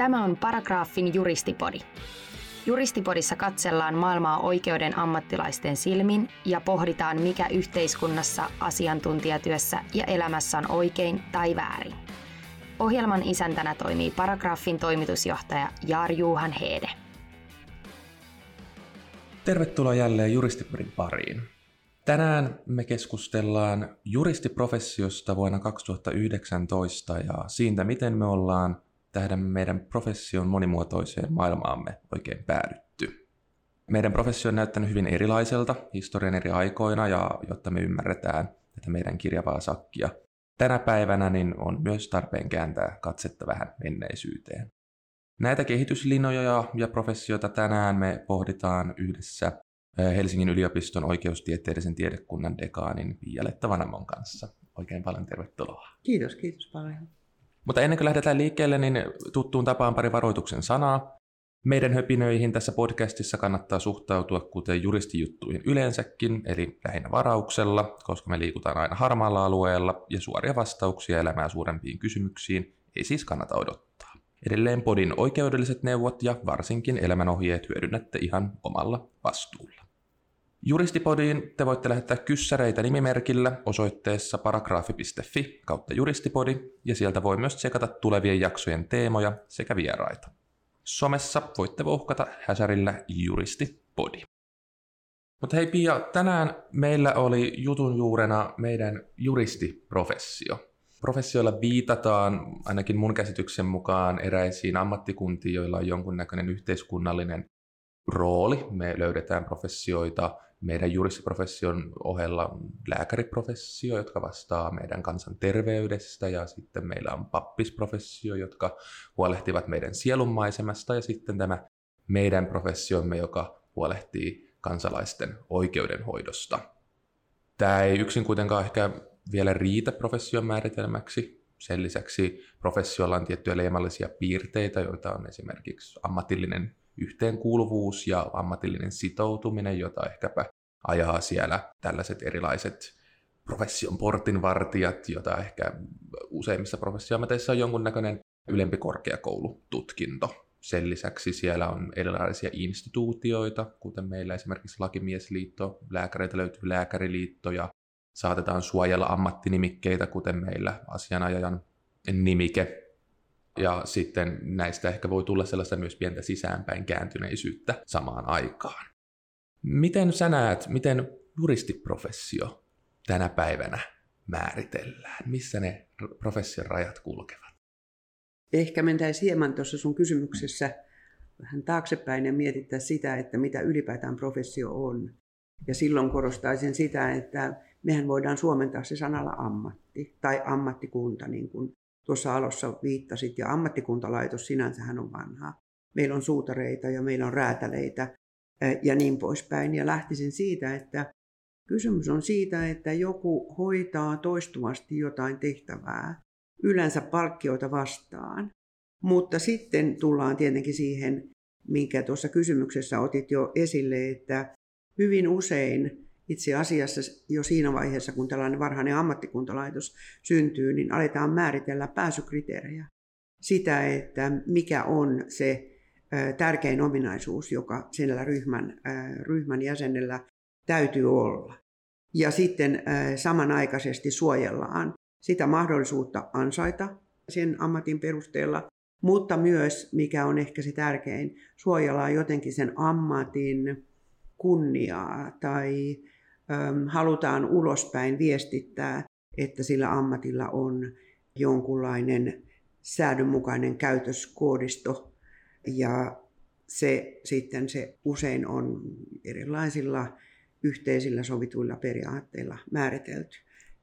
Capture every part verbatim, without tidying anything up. Tämä on Paragrafin juristipodi. Juristipodissa katsellaan maailmaa oikeuden ammattilaisten silmin ja pohditaan, mikä yhteiskunnassa, asiantuntijatyössä ja elämässä on oikein tai väärin. Ohjelman isäntänä toimii Paragrafin toimitusjohtaja Jari-Juhani Heede. Tervetuloa jälleen Juristipodin pariin. Tänään me keskustellaan juristiprofessiosta vuonna kaksituhattayhdeksäntoista ja siitä, miten me ollaan tähdämme meidän profession monimuotoiseen maailmaamme oikein päädytty. Meidän professio on näyttänyt hyvin erilaiselta historian eri aikoina, ja jotta me ymmärretään tätä meidän kirjavaa sakkia tänä päivänä, niin on myös tarpeen kääntää katsetta vähän menneisyyteen. Näitä kehityslinjoja ja professioita tänään me pohditaan yhdessä Helsingin yliopiston oikeustieteellisen tiedekunnan dekaanin Pia Letta Vanamon kanssa. Oikein paljon tervetuloa. Kiitos, kiitos paljon. Mutta ennen kuin lähdetään liikkeelle, niin tuttuun tapaan pari varoituksen sanaa. Meidän höpinöihin tässä podcastissa kannattaa suhtautua kuten juristijuttuihin yleensäkin, eli lähinnä varauksella, koska me liikutaan aina harmaalla alueella ja suoria vastauksia elämää suurempiin kysymyksiin ei siis kannata odottaa. Edelleen podin oikeudelliset neuvot ja varsinkin elämänohjeet hyödynnätte ihan omalla vastuulla. Juristipodiin te voitte lähettää kyssäreitä nimimerkillä osoitteessa paragraafi piste fi kautta juristipodi, ja sieltä voi myös tsekata tulevien jaksojen teemoja sekä vieraita. Somessa voitte vouhkata häsärillä juristipodi. Mutta hei Pia, tänään meillä oli jutun juurena meidän juristiprofessio. Professioilla viitataan ainakin mun käsityksen mukaan eräisiin ammattikuntiin, joilla on jonkunnäköinen yhteiskunnallinen rooli. Me löydetään professioita meidän juristiprofession ohella lääkäriprofessio, jotka vastaa meidän kansanterveydestä, ja sitten meillä on pappisprofessio, jotka huolehtivat meidän sielunmaisemasta, ja sitten tämä meidän professiomme, joka huolehtii kansalaisten oikeudenhoidosta. Tämä ei yksin kuitenkaan ehkä vielä riitä profession määritelmäksi. Sen lisäksi professiolla on tiettyjä leimallisia piirteitä, joita on esimerkiksi ammatillinen yhteenkuuluvuus ja ammatillinen sitoutuminen, jota ehkäpä ajaa siellä tällaiset erilaiset profession portinvartijat, jota ehkä useimmissa professioammateissa on jonkunnäköinen ylempi korkeakoulututkinto. Sen lisäksi siellä on erilaisia instituutioita, kuten meillä esimerkiksi Lakimiesliitto, lääkäreitä löytyy lääkäriliitto, ja saatetaan suojella ammattinimikkeitä, kuten meillä asianajajan nimike. Ja sitten näistä ehkä voi tulla sellaista myös pientä sisäänpäin kääntyneisyyttä samaan aikaan. Miten sä näet, miten juristiprofessio tänä päivänä määritellään? Missä ne profession rajat kulkevat? Ehkä mentäisiin hieman tuossa sun kysymyksessä vähän taaksepäin ja mietittäisiin sitä, että mitä ylipäätään professio on. Ja silloin korostaisin sitä, että mehän voidaan suomentaa se sanalla ammatti tai ammattikunta, niin kuin tuossa alussa viittasit, ja ammattikuntalaitos sinänsähän on vanhaa. Meillä on suutareita ja meillä on räätäleitä ja niin poispäin. Ja lähtisin siitä, että kysymys on siitä, että joku hoitaa toistuvasti jotain tehtävää, yleensä palkkioita vastaan. Mutta sitten tullaan tietenkin siihen, minkä tuossa kysymyksessä otit jo esille, että hyvin usein itse asiassa jo siinä vaiheessa, kun tällainen varhainen ammattikuntalaitos syntyy, niin aletaan määritellä pääsykriteerejä. Sitä, että mikä on se tärkein ominaisuus, joka sillä ryhmän, ryhmän jäsenellä täytyy olla. Ja sitten samanaikaisesti suojellaan sitä mahdollisuutta ansaita sen ammatin perusteella, mutta myös, mikä on ehkä se tärkein, suojellaan jotenkin sen ammatin kunniaa tai halutaan ulospäin viestittää, että sillä ammatilla on jonkunlainen säädönmukainen käytöskoodisto, ja se sitten se usein on erilaisilla yhteisillä sovituilla periaatteilla määritelty.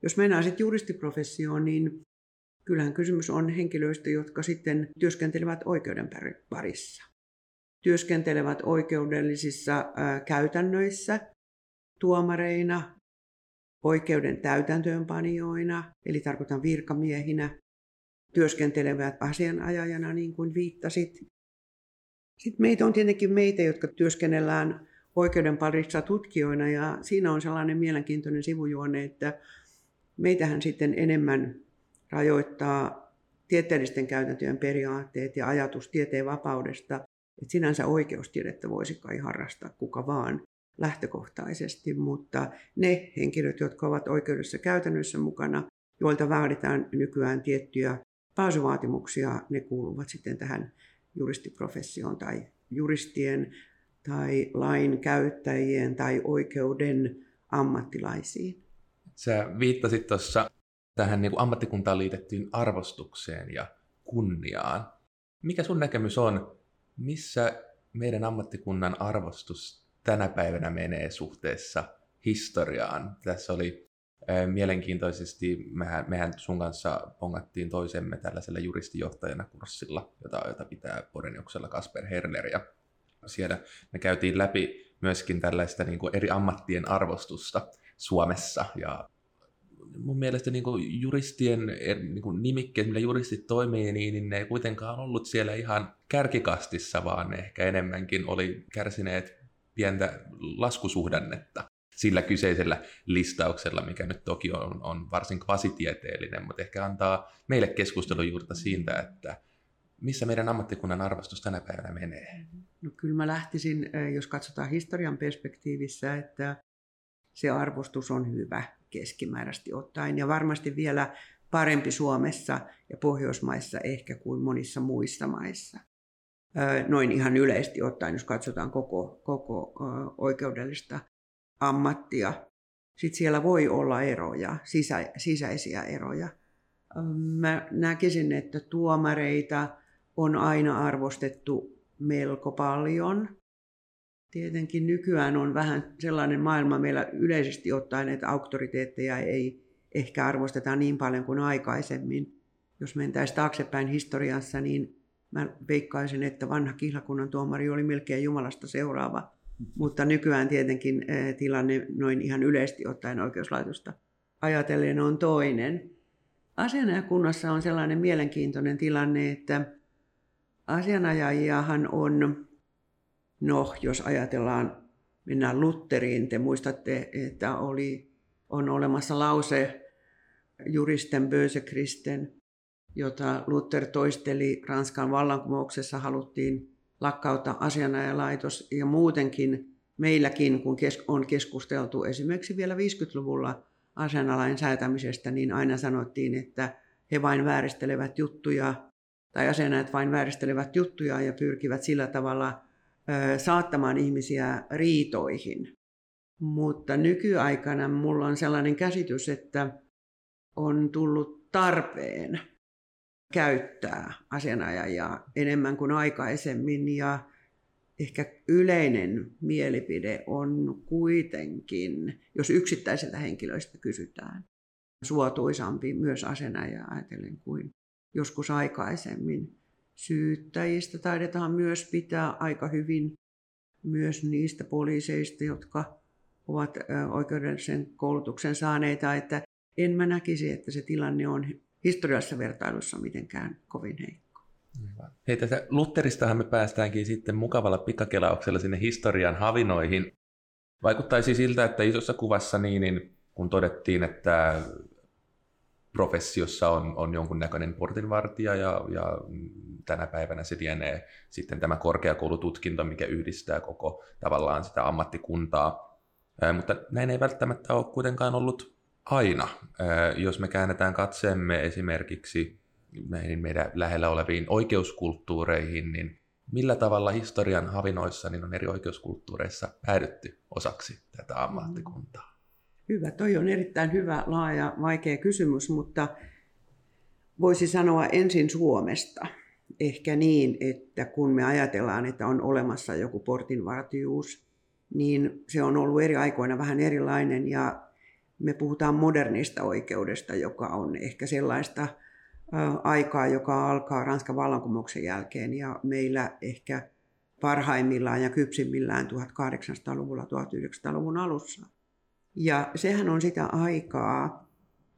Jos mennään sitten juristiprofessioon, niin kyllähän kysymys on henkilöistä, jotka sitten työskentelevät oikeuden parissa. Työskentelevät oikeudellisissa käytännöissä, tuomareina, oikeuden täytäntöönpanijoina, eli tarkoitan virkamiehinä, työskentelevät asianajajana, niin kuin viittasit. Sitten meitä on tietenkin meitä, jotka työskennellään oikeuden parissa tutkijoina, ja siinä on sellainen mielenkiintoinen sivujuone, että meitähän sitten enemmän rajoittaa tieteellisten käytäntöjen periaatteet ja ajatus tieteen vapaudesta, että sinänsä oikeustiedettä voisikaan harrastaa kuka vaan lähtökohtaisesti, mutta ne henkilöt, jotka ovat oikeudessa käytännössä mukana, joilta vaaditaan nykyään tiettyjä pääsyvaatimuksia, ne kuuluvat sitten tähän juristiprofessioon tai juristien tai lain käyttäjien tai oikeuden ammattilaisiin. Sä viittasit tuossa tähän niin kuin ammattikuntaan liitettyyn arvostukseen ja kunniaan. Mikä sun näkemys on, missä meidän ammattikunnan arvostus tänä päivänä menee suhteessa historiaan? Tässä oli äh, mielenkiintoisesti, mehän, mehän sun kanssa pongattiin toisemme tällaisella juristijohtajana kurssilla, jota, jota pitää Porenjuksella Kasper Herneria. Siellä me käytiin läpi myöskin tällaista niin kuin eri ammattien arvostusta Suomessa, ja mun mielestä niin kuin juristien niin kuin nimikkeet, millä juristit toimii, niin ne ei kuitenkaan ollut siellä ihan kärkikastissa, vaan ne ehkä enemmänkin oli kärsineet pientä laskusuhdannetta sillä kyseisellä listauksella, mikä nyt toki on, on varsin kvasitieteellinen, mutta ehkä antaa meille keskustelun juurta siitä, että missä meidän ammattikunnan arvostus tänä päivänä menee. No, kyllä mä lähtisin, jos katsotaan historian perspektiivissä, että se arvostus on hyvä keskimääräisesti ottaen ja varmasti vielä parempi Suomessa ja Pohjoismaissa ehkä kuin monissa muissa maissa. Noin ihan yleisesti ottaen, jos katsotaan koko, koko oikeudellista ammattia. Sitten siellä voi olla eroja, sisä, sisäisiä eroja. Mä näkisin, että tuomareita on aina arvostettu melko paljon. Tietenkin nykyään on vähän sellainen maailma meillä yleisesti ottaen, että auktoriteetteja ei ehkä arvosteta niin paljon kuin aikaisemmin. Jos mentäisiin taaksepäin historiassa, niin mä veikkaisin, että vanha kihlakunnan tuomari oli melkein Jumalasta seuraava, mutta nykyään tietenkin tilanne noin ihan yleisesti ottaen oikeuslaitosta ajatellen on toinen. Asianajakunnassa on sellainen mielenkiintoinen tilanne, että asianajajiahan on, no jos ajatellaan, mennään Lutheriin, te muistatte, että oli, on olemassa lause juristen bösekristen, jota Luther toisteli Ranskan vallankumouksessa, haluttiin lakkauttaa asianajalaitos ja muutenkin meilläkin, kun on keskusteltu esimerkiksi vielä viisikymmentäluvulla asianalain säätämisestä, niin aina sanottiin, että he vain vääristelevät juttuja tai asianajat vain vääristelevät juttuja ja pyrkivät sillä tavalla saattamaan ihmisiä riitoihin. Mutta nykyaikana mulla on sellainen käsitys, että on tullut tarpeen käyttää asianajajaa enemmän kuin aikaisemmin ja ehkä yleinen mielipide on kuitenkin, jos yksittäisiltä henkilöistä kysytään, suotuisampi myös asianajajaa ajatellen kuin joskus aikaisemmin. Syyttäjistä taidetaan myös pitää aika hyvin, myös niistä poliiseista, jotka ovat oikeudellisen koulutuksen saaneita, että en mä näkisi, että se tilanne on historiallisessa vertailussa mitenkään kovin heikko. Hei, tästä Lutheristahan me päästäänkin sitten mukavalla pikakelauksella sinne historian havinoihin. Vaikuttaisi siltä, että isossa kuvassa niin, niin kun todettiin, että professiossa on, on jonkunnäköinen portinvartija ja, ja tänä päivänä se lienee sitten tämä korkeakoulututkinto, mikä yhdistää koko tavallaan sitä ammattikuntaa. Äh, mutta näin ei välttämättä ole kuitenkaan ollut aina. Jos me käännetään katseemme esimerkiksi näihin meidän lähellä oleviin oikeuskulttuureihin, niin millä tavalla historian havinoissa niin on eri oikeuskulttuureissa päädytty osaksi tätä ammattikuntaa? Hyvä, toi on erittäin hyvä, laaja, vaikea kysymys, mutta voisi sanoa ensin Suomesta. Ehkä niin, että kun me ajatellaan, että on olemassa joku portinvartijuus, niin se on ollut eri aikoina vähän erilainen ja me puhutaan modernista oikeudesta, joka on ehkä sellaista aikaa, joka alkaa Ranskan vallankumouksen jälkeen ja meillä ehkä parhaimmillaan ja kypsimmillään tuhatkahdeksansataaluvulla, tuhatyhdeksänsataaluvun alussa. Ja sehän on sitä aikaa,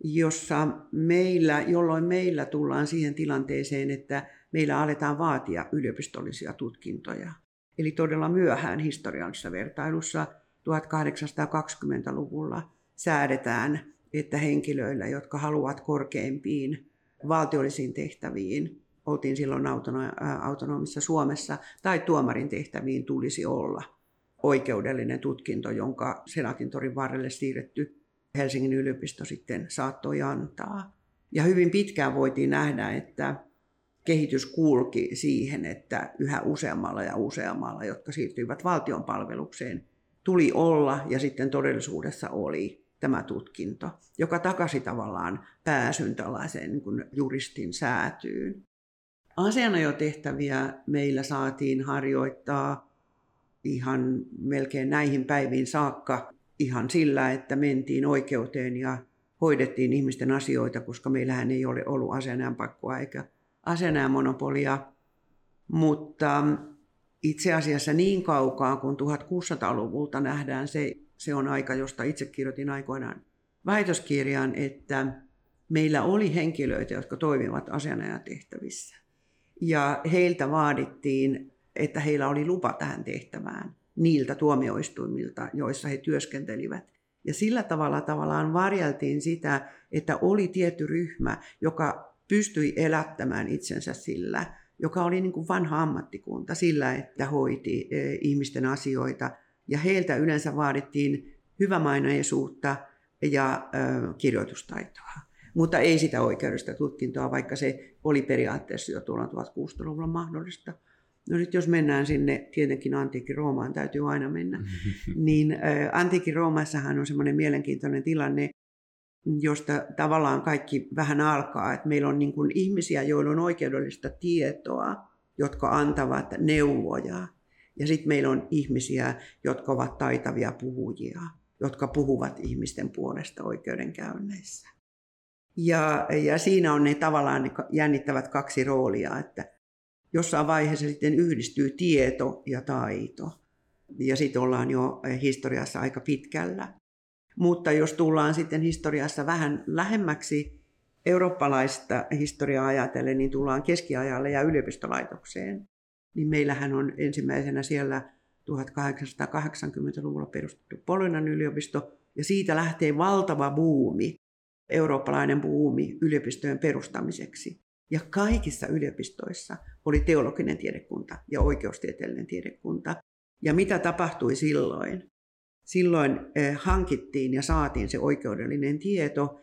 jossa meillä, jolloin meillä tullaan siihen tilanteeseen, että meillä aletaan vaatia yliopistollisia tutkintoja. Eli todella myöhään historiallisessa vertailussa tuhatkahdeksansataakaksikymmentäluvulla säädetään, että henkilöillä, jotka haluavat korkeimpiin valtiollisiin tehtäviin, oltiin silloin autonomisessa Suomessa, tai tuomarin tehtäviin tulisi olla oikeudellinen tutkinto, jonka Senaatintorin varrelle siirretty Helsingin yliopisto sitten saattoi antaa. Ja hyvin pitkään voitiin nähdä, että kehitys kulki siihen, että yhä useammalla ja useammalla, jotka siirtyivät valtion palvelukseen, tuli olla ja sitten todellisuudessa oli tämä tutkinto, joka takasi tavallaan pääsyn tällaiseen niin kuin juristin säätyyn. Asianajotehtäviä meillä saatiin harjoittaa ihan melkein näihin päiviin saakka ihan sillä, että mentiin oikeuteen ja hoidettiin ihmisten asioita, koska meillähän ei ole ollut asianajan pakkoa eikä asianajan monopolia. Mutta itse asiassa niin kaukaa kuin tuhatkuusisataaluvulta nähdään, se, se on aika, josta itse kirjoitin aikoinaan väitöskirjaan, että meillä oli henkilöitä, jotka toimivat asianajatehtävissä. Ja heiltä vaadittiin, että heillä oli lupa tähän tehtävään niiltä tuomioistuimilta, joissa he työskentelivät. Ja sillä tavalla tavallaan varjeltiin sitä, että oli tietty ryhmä, joka pystyi elättämään itsensä sillä, joka oli niin kuin vanha ammattikunta sillä, että hoiti ihmisten asioita. Ja heiltä yleensä vaadittiin hyvämainaisuutta ja ö, kirjoitustaitoa. Mutta ei sitä oikeudellista tutkintoa, vaikka se oli periaatteessa jo tuolla tuhatkuusisataaluvulla mahdollista. No nyt jos mennään sinne, tietenkin antiikin Roomaan täytyy aina mennä, niin antiikin Roomassahan on semmoinen mielenkiintoinen tilanne, josta tavallaan kaikki vähän alkaa, että meillä on niin kuin ihmisiä, joilla on oikeudellista tietoa, jotka antavat neuvoja, ja sitten meillä on ihmisiä, jotka ovat taitavia puhujia, jotka puhuvat ihmisten puolesta oikeudenkäynneissä. Ja, ja siinä on ne tavallaan ne jännittävät kaksi roolia, että jossain vaiheessa sitten yhdistyy tieto ja taito, ja sitten ollaan jo historiassa aika pitkällä. Mutta jos tullaan sitten historiassa vähän lähemmäksi eurooppalaista historiaa ajatellen, niin tullaan keskiajalle ja yliopistolaitokseen. Niin meillähän on ensimmäisenä siellä tuhatkahdeksansataakahdeksankymmentäluvulla perustettu Bolognan yliopisto, ja siitä lähtee valtava buumi, eurooppalainen buumi yliopistojen perustamiseksi. Ja kaikissa yliopistoissa oli teologinen tiedekunta ja oikeustieteellinen tiedekunta. Ja mitä tapahtui silloin? Silloin hankittiin ja saatiin se oikeudellinen tieto.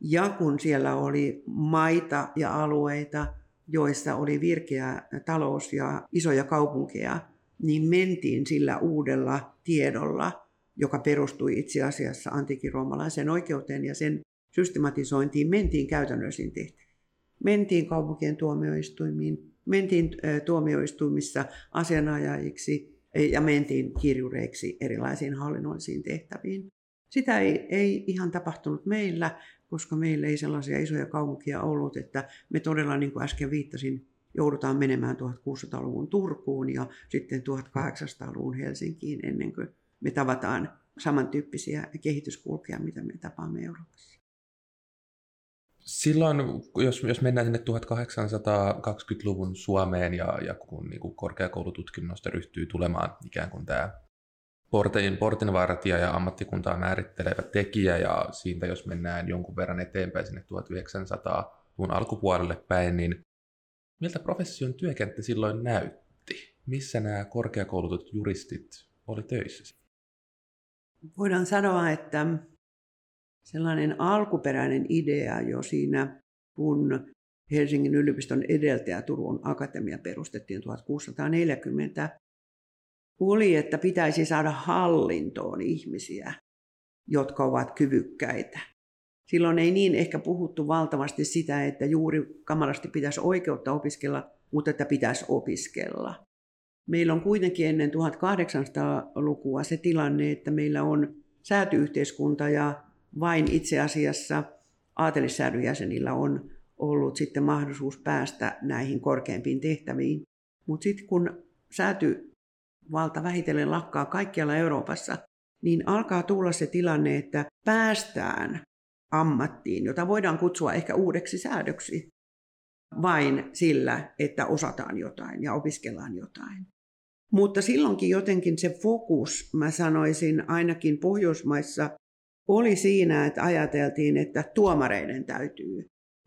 Ja kun siellä oli maita ja alueita, joissa oli virkeä talous ja isoja kaupunkeja, niin mentiin sillä uudella tiedolla, joka perustui itse asiassa antiikin roomalaisen oikeuteen ja sen systematisointiin, mentiin käytännöllisiin tehtäviin. Mentiin kaupunkien tuomioistuimiin, mentiin tuomioistuimissa asianajajiksi ja mentiin kirjureiksi erilaisiin hallinnollisiin tehtäviin. Sitä ei, ei ihan tapahtunut meillä, koska meillä ei sellaisia isoja kaupunkia ollut, että me todella, niin kuin äsken viittasin, joudutaan menemään tuhatkuusisataaluvun Turkuun ja sitten tuhatkahdeksansataaluvun Helsinkiin ennen kuin me tavataan samantyyppisiä kehityskulkuja, mitä me tapaamme Euroopassa. Silloin, jos, jos mennään sinne tuhatkahdeksansataakaksikymmentäluvun Suomeen ja, ja kun niin kuin korkeakoulututkinnosta ryhtyy tulemaan ikään kuin tämä portin, portinvartija ja ammattikuntaa määrittelevä tekijä, ja siitä jos mennään jonkun verran eteenpäin sinne tuhatyhdeksänsataaluvun alkupuolelle päin, niin miltä profession työkenttä silloin näytti? Missä nämä korkeakoulutut juristit oli töissä? Voidaan sanoa, että sellainen alkuperäinen idea jo siinä, kun Helsingin yliopiston edeltäjä Turun akatemia perustettiin tuhatkuusisataaneljäkymmentä, oli, että pitäisi saada hallintoon ihmisiä, jotka ovat kyvykkäitä. Silloin ei niin ehkä puhuttu valtavasti sitä, että juuri kamalasti pitäisi oikeutta opiskella, mutta että pitäisi opiskella. Meillä on kuitenkin ennen tuhatkahdeksansataalukua se tilanne, että meillä on säätyyhteiskunta ja vain itse asiassa aatelissäädyn jäsenillä on ollut sitten mahdollisuus päästä näihin korkeimpiin tehtäviin. Mutta sitten kun säätyvalta vähitellen lakkaa kaikkialla Euroopassa, niin alkaa tulla se tilanne, että päästään ammattiin, jota voidaan kutsua ehkä uudeksi säädöksi, vain sillä, että osataan jotain ja opiskellaan jotain. Mutta silloinkin jotenkin se fokus, mä sanoisin ainakin Pohjoismaissa, oli siinä, että ajateltiin, että tuomareiden täytyy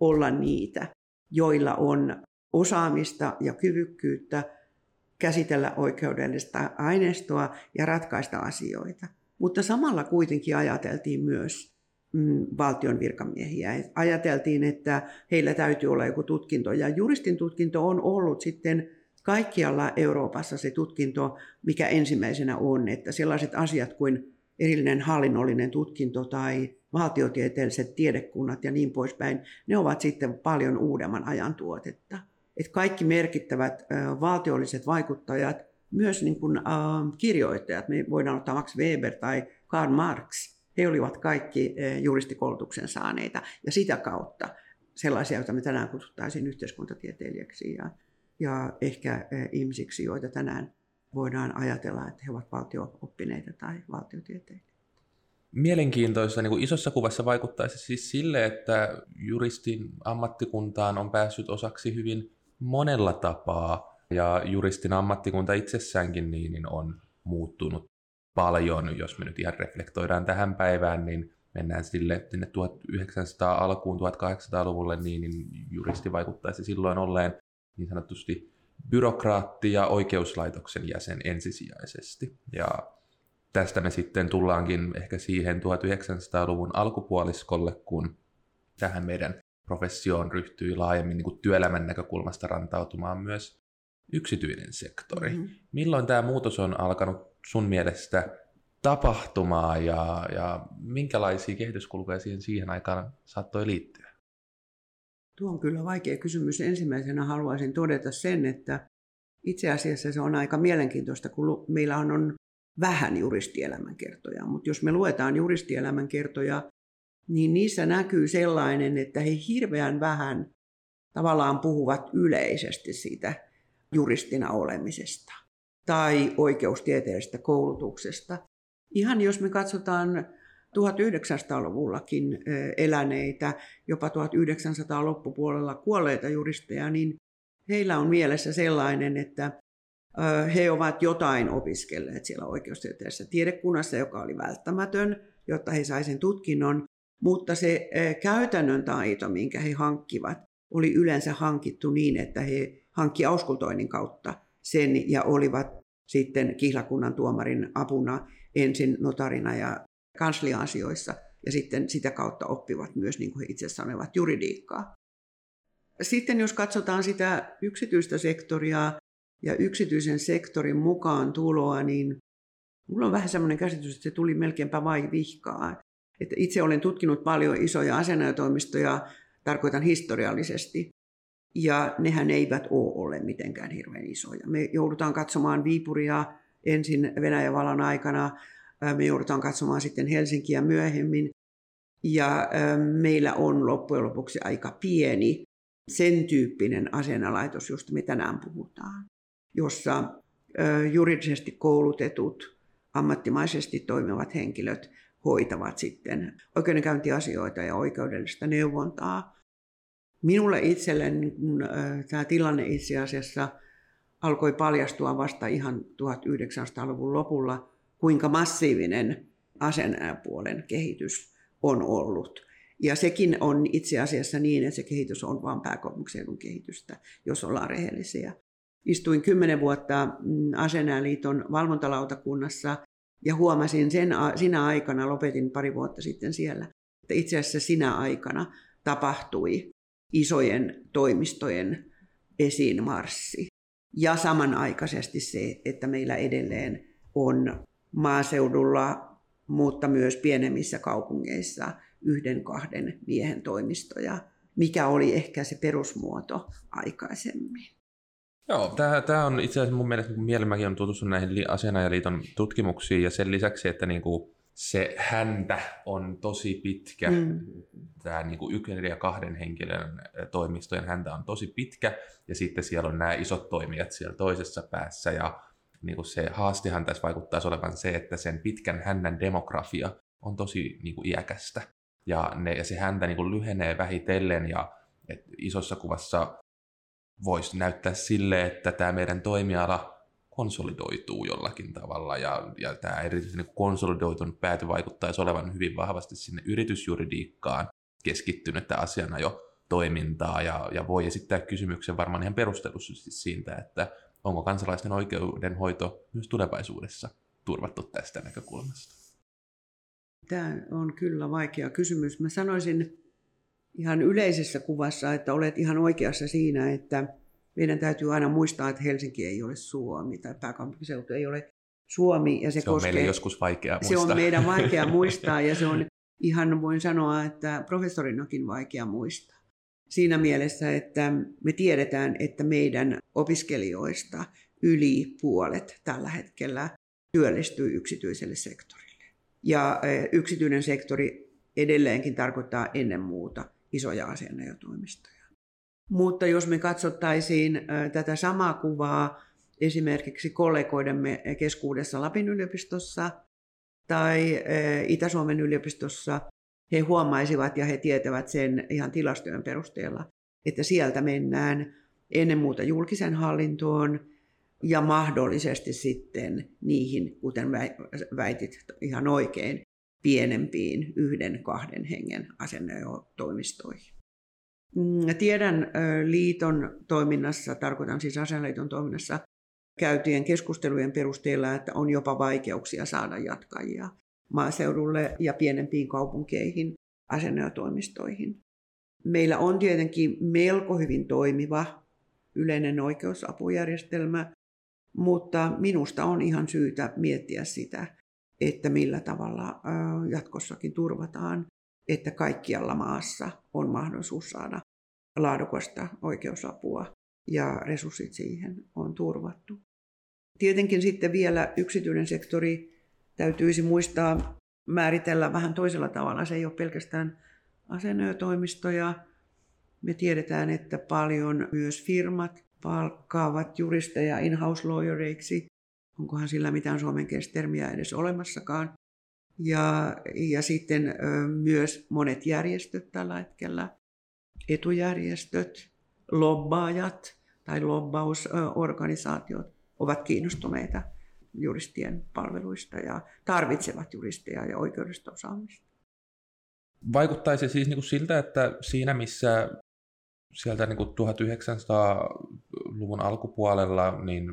olla niitä, joilla on osaamista ja kyvykkyyttä käsitellä oikeudellista aineistoa ja ratkaista asioita. Mutta samalla kuitenkin ajateltiin myös mm, valtion virkamiehiä. Ajateltiin, että heillä täytyy olla joku tutkinto, ja juristin tutkinto on ollut sitten kaikkialla Euroopassa se tutkinto, mikä ensimmäisenä on, että sellaiset asiat kuin erillinen hallinnollinen tutkinto tai valtiotieteelliset tiedekunnat ja niin poispäin, ne ovat sitten paljon uudemman ajan tuotetta. Et kaikki merkittävät äh, valtiolliset vaikuttajat, myös niin kun, äh, kirjoittajat, me voidaan ottaa Max Weber tai Karl Marx, he olivat kaikki äh, juristikoulutuksen saaneita ja sitä kautta sellaisia, joita me tänään kutsuttaisiin yhteiskuntatieteilijäksi ja, ja ehkä äh, ihmisiksi, joita tänään voidaan ajatella, että he ovat valtio-oppineita tai valtiotieteilijöitä. Mielenkiintoista niin kuin isossa kuvassa vaikuttaisi siis sille, että juristin ammattikuntaan on päässyt osaksi hyvin monella tapaa, ja juristin ammattikunta itsessäänkin niin on muuttunut paljon. Jos me nyt ihan reflektoidaan tähän päivään, niin mennään sille tuhatyhdeksänsataa alkuun tuhatkahdeksansataaluvulle, niin juristi vaikuttaisi silloin olleen niin sanotusti byrokraatti ja oikeuslaitoksen jäsen ensisijaisesti. Ja tästä me sitten tullaankin ehkä siihen tuhatyhdeksänsataa-luvun alkupuoliskolle, kun tähän meidän professioon ryhtyi laajemmin niin kuin työelämän näkökulmasta rantautumaan myös yksityinen sektori. Mm-hmm. Milloin tämä muutos on alkanut sun mielestä tapahtumaan ja, ja minkälaisia kehityskulkuja siihen, siihen aikaan saattoi liittyä? Tuo on kyllä vaikea kysymys. Ensimmäisenä haluaisin todeta sen, että itse asiassa se on aika mielenkiintoista, kun meillä on, on vähän juristielämänkertoja, mutta jos me luetaan juristielämänkertoja, niin niissä näkyy sellainen, että he hirveän vähän tavallaan puhuvat yleisesti siitä juristina olemisesta tai oikeustieteellisestä koulutuksesta. Ihan jos me katsotaan tuhatyhdeksänsataaluvullakin eläneitä, jopa tuhatyhdeksänsataa loppupuolella kuolleita juristeja, niin heillä on mielessä sellainen, että he ovat jotain opiskelleet siellä oikeustieteellisessä tiedekunnassa, joka oli välttämätön, jotta he sai sen tutkinnon, mutta se käytännön taito, minkä he hankkivat, oli yleensä hankittu niin, että he hankki auskultoinnin kautta sen ja olivat sitten kihlakunnan tuomarin apuna ensin notarina ja kanslia-asioissa ja sitten sitä kautta oppivat myös, niin kuin he itse sanoivat, juridiikkaa. Sitten jos katsotaan sitä yksityistä sektoria ja yksityisen sektorin mukaan tuloa, niin minulla on vähän sellainen käsitys, että se tuli melkeinpä vain vihkaa. Että itse olen tutkinut paljon isoja asianajotoimistoja, tarkoitan historiallisesti, ja nehän eivät ole ole mitenkään hirveän isoja. Me joudutaan katsomaan Viipuria ensin Venäjän vallan aikana, me joudutaan katsomaan sitten Helsinkiä myöhemmin, ja meillä on loppujen lopuksi aika pieni, sen tyyppinen asianalaitos, josta me tänään puhutaan, jossa juridisesti koulutetut, ammattimaisesti toimivat henkilöt hoitavat sitten oikeudenkäyntiasioita ja oikeudellista neuvontaa. Minulle itselleni tämä tilanne itse asiassa alkoi paljastua vasta ihan tuhatyhdeksänsataa-luvun lopulla, kuinka massiivinen asianajapuolen kehitys on ollut. Ja sekin on itse asiassa niin, että se kehitys on vain pääkaupunkiseudun kehitystä, jos ollaan rehellisiä. Istuin kymmenen vuotta Asianajaliiton valvontalautakunnassa ja huomasin sen, sinä aikana, lopetin pari vuotta sitten siellä, että itse asiassa sinä aikana tapahtui isojen toimistojen esiinmarssi. Ja samanaikaisesti se, että meillä edelleen on maaseudulla, mutta myös pienemmissä kaupungeissa yhden kahden miehen toimistoja, mikä oli ehkä se perusmuoto aikaisemmin. Joo, tämä on itse asiassa mun mielestä, kun mielelläkin on tutustunut näihin Asianajaliiton tutkimuksiin ja sen lisäksi, että niinku se häntä on tosi pitkä, mm. tämä niinku yhden ja kahden henkilön toimistojen häntä on tosi pitkä ja sitten siellä on nämä isot toimijat siellä toisessa päässä ja niinku se haastehan tässä vaikuttaisi olevan se, että sen pitkän hännän demografia on tosi niinku iäkästä ja, ne, ja se häntä niinku lyhenee vähitellen ja et isossa kuvassa voisi näyttää sille, että tämä meidän toimiala konsolidoituu jollakin tavalla ja, ja tämä erityisesti konsolidoitunut pääty vaikuttaisi olevan hyvin vahvasti sinne yritysjuridiikkaan keskittynyttä asianajo toimintaa ja, ja voi esittää kysymyksen varmaan ihan perustellusti siitä, että onko kansalaisten oikeudenhoito myös tulevaisuudessa turvattu tästä näkökulmasta? Tämä on kyllä vaikea kysymys. Mä sanoisin ihan yleisessä kuvassa, että olet ihan oikeassa siinä, että meidän täytyy aina muistaa, että Helsinki ei ole Suomi tai pääkaupunkiseutu ei ole Suomi. Ja se se koskee, on meille joskus vaikea muistaa. Se on meidän vaikea muistaa ja se on ihan, voin sanoa, että professorinakin vaikea muistaa. Siinä mielessä, että me tiedetään, että meidän opiskelijoista yli puolet tällä hetkellä työllistyy yksityiselle sektorille. Ja yksityinen sektori edelleenkin tarkoittaa ennen muuta isoja asianajotoimistoja. Mutta jos me katsottaisiin tätä samaa kuvaa esimerkiksi kollegoidemme keskuudessa Lapin yliopistossa tai Itä-Suomen yliopistossa, he huomaisivat ja he tietävät sen ihan tilastojen perusteella, että sieltä mennään ennen muuta julkisen hallintoon ja mahdollisesti sitten niihin, kuten väitit ihan oikein, pienempiin yhden, kahden hengen asianajotoimistoihin. Tiedän liiton toiminnassa, tarkoitan siis asianliiton toiminnassa, käytyjen keskustelujen perusteella, että on jopa vaikeuksia saada jatkajia maaseudulle ja pienempiin kaupunkeihin, asianajotoimistoihin. Meillä on tietenkin melko hyvin toimiva yleinen oikeusapujärjestelmä, mutta minusta on ihan syytä miettiä sitä, että millä tavalla jatkossakin turvataan, että kaikkialla maassa on mahdollisuus saada laadukasta oikeusapua ja resurssit siihen on turvattu. Tietenkin sitten vielä yksityinen sektori täytyisi muistaa määritellä vähän toisella tavalla. Se ei ole pelkästään asianajotoimistoja. Me tiedetään, että paljon myös firmat palkkaavat juristeja in-house lawyereiksi. Onkohan sillä mitään suomenkielistä termiä edes olemassakaan. Ja, ja sitten myös monet järjestöt tällä hetkellä, etujärjestöt, lobbaajat tai lobbausorganisaatiot ovat kiinnostuneita juristien palveluista ja tarvitsevat juristeja ja oikeudellista osaamista. Vaikuttaisi siis niin kuin siltä, että siinä missä sieltä niin kuin tuhatyhdeksänsataaluvun alkupuolella niin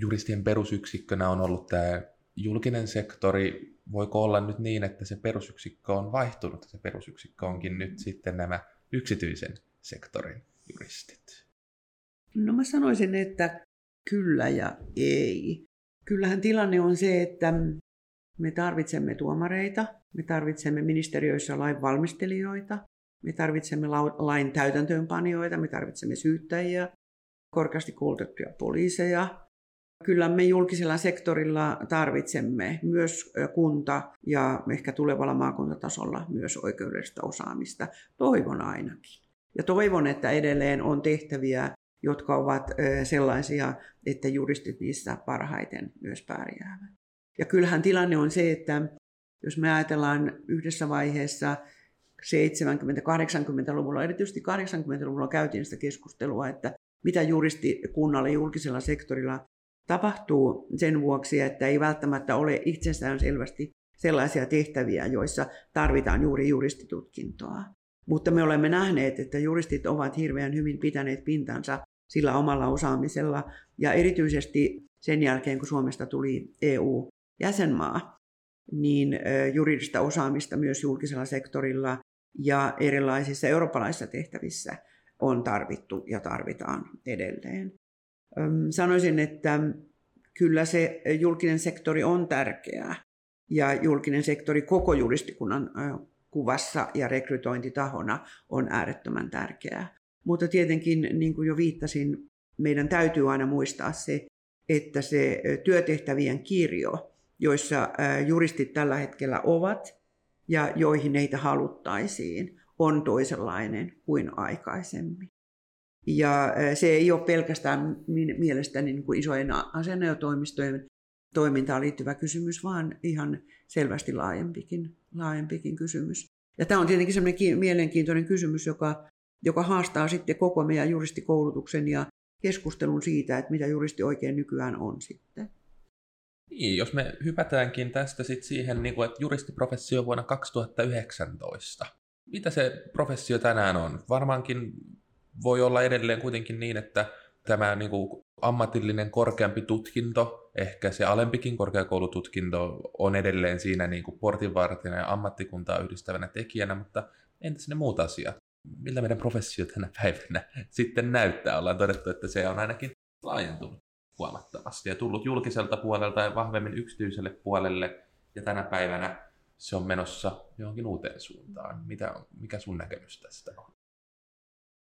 juristien perusyksikkönä on ollut tämä julkinen sektori, voiko olla nyt niin, että se perusyksikkö on vaihtunut, se perusyksikkö onkin nyt sitten nämä yksityisen sektorin juristit? No mä sanoisin, että kyllä ja ei. Kyllähän tilanne on se, että me tarvitsemme tuomareita, me tarvitsemme ministeriöissä lainvalmistelijoita, me tarvitsemme lain täytäntöönpanijoita, me tarvitsemme syyttäjiä, korkeasti koulutettuja poliiseja. Kyllä me julkisella sektorilla tarvitsemme myös kunta- ja ehkä tulevalla maakuntatasolla myös oikeudellista osaamista. Toivon ainakin. Ja toivon, että edelleen on tehtäviä, jotka ovat sellaisia, että juristit niissä parhaiten myös pärjäävät. Ja kyllähän tilanne on se, että jos me ajatellaan yhdessä vaiheessa seitsemänkymmentä-kahdeksankymmentäluvulla, erityisesti kahdeksankymmentäluvulla käytiin sitä keskustelua, että mitä juristikunnalle julkisella sektorilla tapahtuu sen vuoksi, että ei välttämättä ole itsestään selvästi sellaisia tehtäviä, joissa tarvitaan juuri juristitutkintoa. Mutta me olemme nähneet, että juristit ovat hirveän hyvin pitäneet pintansa sillä omalla osaamisella ja erityisesti sen jälkeen, kun Suomesta tuli E U-jäsenmaa, niin juridista osaamista myös julkisella sektorilla ja erilaisissa eurooppalaisissa tehtävissä on tarvittu ja tarvitaan edelleen. Sanoisin, että kyllä se julkinen sektori on tärkeää ja julkinen sektori koko juristikunnan kuvassa ja rekrytointitahona on äärettömän tärkeää. Mutta tietenkin, niin kuin jo viittasin, meidän täytyy aina muistaa se, että se työtehtävien kirjo, joissa juristit tällä hetkellä ovat ja joihin heitä haluttaisiin, on toisenlainen kuin aikaisemmin. Ja se ei ole pelkästään mielestäni niin kuin isojen asianajotoimistojen toimintaan liittyvä kysymys, vaan ihan selvästi laajempikin, laajempikin kysymys. Ja tämä on tietenkin sellainen mielenkiintoinen kysymys, joka, joka haastaa sitten koko meidän juristikoulutuksen ja keskustelun siitä, että mitä juristi oikein nykyään on sitten. Niin, jos me hypätäänkin tästä sitten siihen, että juristiprofessio vuonna kaksituhattayhdeksäntoista Mitä se professio tänään on? Varmaankin voi olla edelleen kuitenkin niin, että tämä niin kuin ammatillinen korkeampi tutkinto, ehkä se alempikin korkeakoulututkinto on edelleen siinä niin kuin portinvartijana ja ammattikuntaa yhdistävänä tekijänä, mutta entäs ne muut asiat? Miltä meidän professio tänä päivänä sitten näyttää? Ollaan todettu, että se on ainakin laajentunut huomattavasti ja tullut julkiselta puolelta ja vahvemmin yksityiselle puolelle ja tänä päivänä se on menossa johonkin uuteen suuntaan. Mitä, mikä sun näkemys tästä on?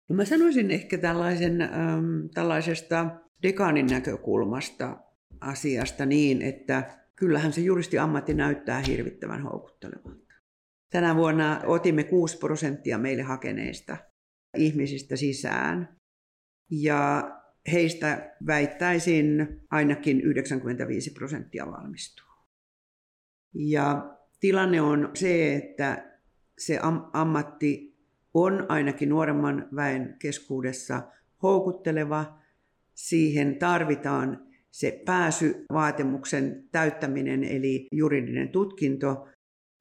No mä sanoisin ehkä tällaisen, äm, tällaisesta dekaanin näkökulmasta asiasta niin, että kyllähän se juristiammatti näyttää hirvittävän houkuttelevalta. Tänä vuonna otimme kuusi prosenttia meille hakeneista ihmisistä sisään ja heistä väittäisin ainakin yhdeksänkymmentäviisi prosenttia valmistuu. Ja tilanne on se, että se am- ammatti on ainakin nuoremman väen keskuudessa houkutteleva. Siihen tarvitaan se pääsyvaatimuksen täyttäminen eli juridinen tutkinto.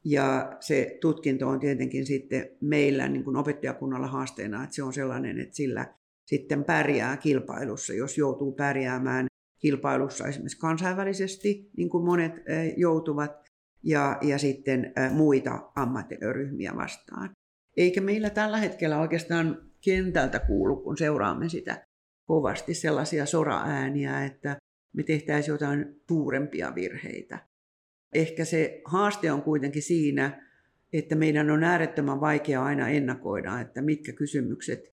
Ja se tutkinto on tietenkin sitten meillä niin kuin opettajakunnalla haasteena, että se on sellainen, että sillä sitten pärjää kilpailussa, jos joutuu pärjäämään kilpailussa esimerkiksi kansainvälisesti, niin kuin monet joutuvat, ja, ja sitten muita ammattiryhmiä vastaan. Eikä meillä tällä hetkellä oikeastaan kentältä kuulu, kun seuraamme sitä kovasti sellaisia soraääniä, että me tehtäisiin jotain suurempia virheitä. Ehkä se haaste on kuitenkin siinä, että meidän on äärettömän vaikea aina ennakoida, että mitkä kysymykset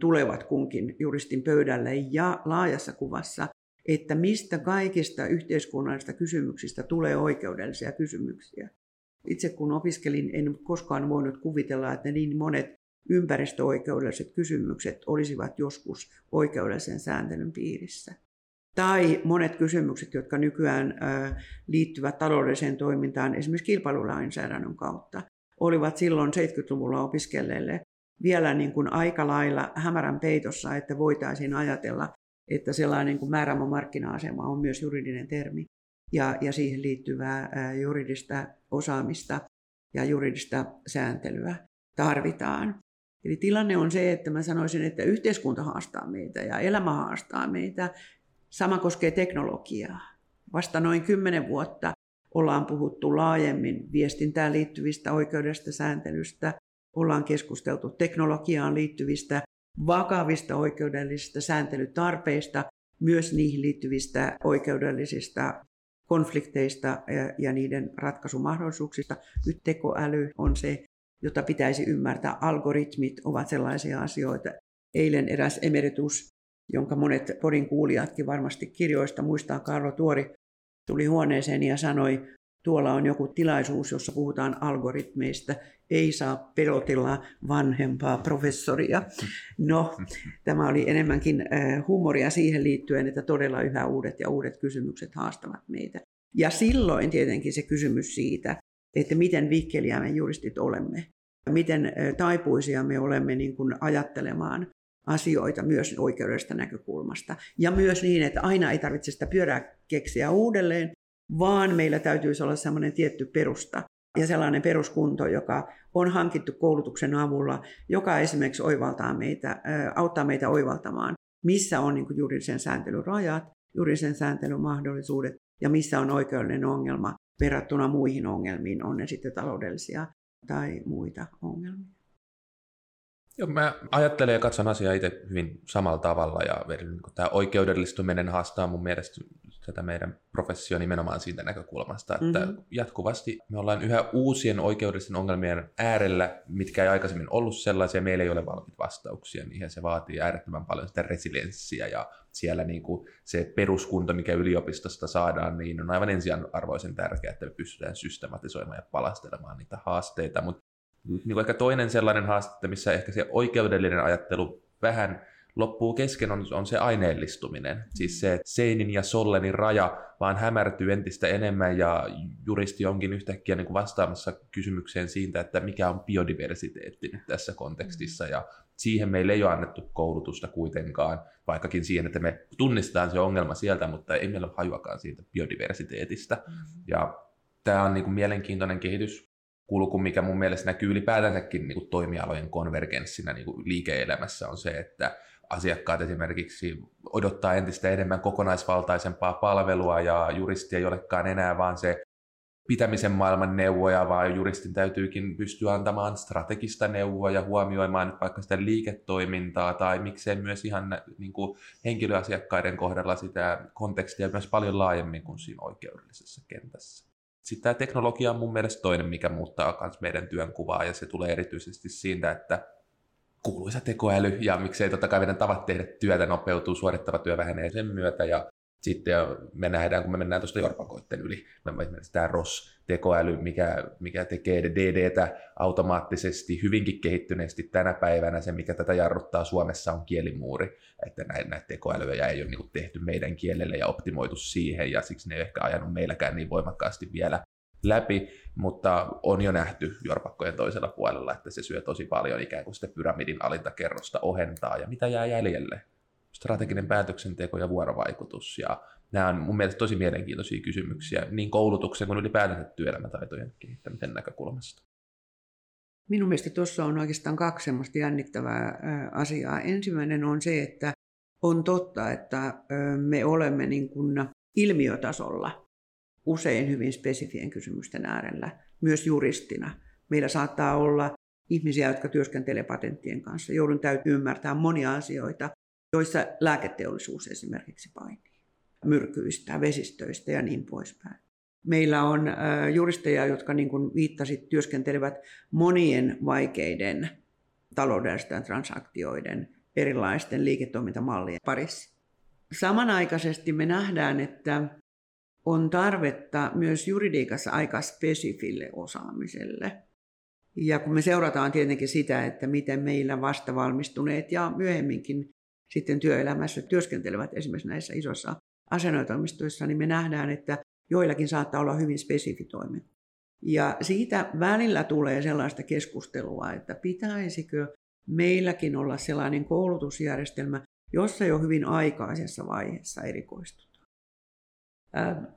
tulevat kunkin juristin pöydälle ja laajassa kuvassa, että mistä kaikista yhteiskunnallisista kysymyksistä tulee oikeudellisia kysymyksiä. Itse kun opiskelin, en koskaan voinut kuvitella, että niin monet ympäristöoikeudelliset kysymykset olisivat joskus oikeudellisen sääntelyn piirissä. Tai monet kysymykset, jotka nykyään liittyvät taloudelliseen toimintaan, esimerkiksi kilpailulainsäädännön kautta, olivat silloin seitsemänkymmentäluvulla opiskelleille vielä niin kuin aika lailla hämärän peitossa, että voitaisiin ajatella, että sellainen kuin määräämä markkina-asema on myös juridinen termi ja, ja siihen liittyvää juridista osaamista ja juridista sääntelyä tarvitaan. Eli tilanne on se, että mä sanoisin, että yhteiskunta haastaa meitä ja elämä haastaa meitä. Sama koskee teknologiaa. Vasta noin kymmenen vuotta ollaan puhuttu laajemmin viestintään liittyvistä oikeudesta sääntelystä. Ollaan keskusteltu teknologiaan liittyvistä vakavista oikeudellisista sääntelytarpeista, myös niihin liittyvistä oikeudellisista konflikteista ja niiden ratkaisumahdollisuuksista. Nyt tekoäly on se, jota pitäisi ymmärtää. Algoritmit ovat sellaisia asioita. Eilen eräs emeritus, jonka monet podin kuulijatkin varmasti kirjoista muistaa, Kaarlo Tuori, tuli huoneeseeni ja sanoi, tuolla on joku tilaisuus, jossa puhutaan algoritmeista, ei saa pelotilla vanhempaa professoria. No, tämä oli enemmänkin huumoria siihen liittyen, että todella yhä uudet ja uudet kysymykset haastavat meitä. Ja silloin tietenkin se kysymys siitä, että miten vikkeliä me juristit olemme, miten taipuisia me olemme niin kuin ajattelemaan asioita myös oikeudellisesta näkökulmasta. Ja myös niin, että aina ei tarvitse sitä pyörää keksiä uudelleen, vaan meillä täytyisi olla sellainen tietty perusta ja sellainen peruskunto, joka on hankittu koulutuksen avulla, joka esimerkiksi oivaltaa meitä, auttaa meitä oivaltamaan, missä on niin kuin juridisen sääntelyn rajat, juridisen sääntelyn mahdollisuudet ja missä on oikeudellinen ongelma verrattuna muihin ongelmiin, on ne sitten taloudellisia tai muita ongelmia. Joo, mä ajattelen ja katson asiaa itse hyvin samalla tavalla, ja tämä oikeudellistuminen haastaa mun mielestä tätä meidän professio nimenomaan siitä näkökulmasta, että mm-hmm. jatkuvasti me ollaan yhä uusien oikeudellisten ongelmien äärellä, mitkä ei aikaisemmin ollut sellaisia, meillä ei ole valmiit vastauksia, niihin se vaatii äärettömän paljon sitä resilienssiä, ja siellä niin kuin se peruskunto, mikä yliopistosta saadaan, niin on aivan ensiarvoisen tärkeää, että me pystytään systematisoimaan ja palastelemaan niitä haasteita, mutta niin ehkä toinen sellainen haaste, missä ehkä se oikeudellinen ajattelu vähän loppuu kesken, on, on se aineellistuminen. Siis se seinin ja sollenin raja vaan hämärtyy entistä enemmän ja juristi onkin yhtäkkiä niin kuin vastaamassa kysymykseen siitä, että mikä on biodiversiteetti nyt tässä kontekstissa. Ja siihen meille ei ole annettu koulutusta kuitenkaan, vaikkakin siihen, että me tunnistetaan se ongelma sieltä, mutta ei meillä ole hajuakaan siitä biodiversiteetistä. Ja tämä on niin kuin mielenkiintoinen kehitys. kulku, mikä mun mielestä näkyy ylipäätänsäkin niin kuin toimialojen konvergenssina niin kuin liike-elämässä, on se, että asiakkaat esimerkiksi odottaa entistä enemmän kokonaisvaltaisempaa palvelua, ja juristi ei olekaan enää vaan se pitämisen maailman neuvoja, vaan juristin täytyykin pystyä antamaan strategista neuvoa ja huomioimaan vaikka sitä liiketoimintaa, tai miksei myös ihan niin kuin henkilöasiakkaiden kohdalla sitä kontekstia myös paljon laajemmin kuin siinä oikeudellisessa kentässä. Sitten tämä teknologia on mun mielestä toinen, mikä muuttaa myös meidän työnkuvaa, ja se tulee erityisesti siitä, että kuuluisa tekoäly, ja miksei totta kai meidän tavat tehdä työtä nopeutuu, suorittava työ vähenee sen myötä, ja sitten me nähdään, kun me mennään tuosta jorpakoitten yli, esimerkiksi tämä R O S-tekoäly, mikä, mikä tekee D D:tä automaattisesti hyvinkin kehittyneesti tänä päivänä. Se, mikä tätä jarruttaa Suomessa, on kielimuuri, että näitä, näitä tekoälyjä ei ole niin kuin tehty meidän kielelle ja optimoitu siihen, ja siksi ne ei ehkä ajanut meilläkään niin voimakkaasti vielä läpi, mutta on jo nähty jorpakkojen toisella puolella, että se syö tosi paljon ikään kuin sitä pyramidin alintakerrosta ohentaa, ja mitä jää jäljelle? Strateginen päätöksenteko ja vuorovaikutus. Ja nämä on mun mielestä tosi mielenkiintoisia kysymyksiä niin koulutuksen kuin ylipäätänsä työelämätaitojen kehittämisen näkökulmasta. Minun mielestä tuossa on oikeastaan kaksi semmoista jännittävää asiaa. Ensimmäinen on se, että on totta, että me olemme niin kuin ilmiötasolla usein hyvin spesifien kysymysten äärellä, myös juristina. Meillä saattaa olla ihmisiä, jotka työskentelevät patenttien kanssa. Joudun täytyy ymmärtää monia asioita, joissa lääketeollisuus esimerkiksi painii myrkyistä, vesistöistä ja niin poispäin. Meillä on juristeja, jotka niin kuin viittasit, työskentelevät monien vaikeiden taloudellisten transaktioiden erilaisten liiketoimintamallien parissa. Samanaikaisesti me nähdään, että on tarvetta myös juridiikassa aika spesifille osaamiselle. Ja kun me seurataan tietenkin sitä, että miten meillä vastavalmistuneet ja myöhemminkin sitten työelämässä työskentelevät esimerkiksi näissä isoissa asianajotoimistoissa, niin me nähdään, että joillakin saattaa olla hyvin spesifitoimet. Ja siitä välillä tulee sellaista keskustelua, että pitäisikö meilläkin olla sellainen koulutusjärjestelmä, jossa jo hyvin aikaisessa vaiheessa erikoistutaan.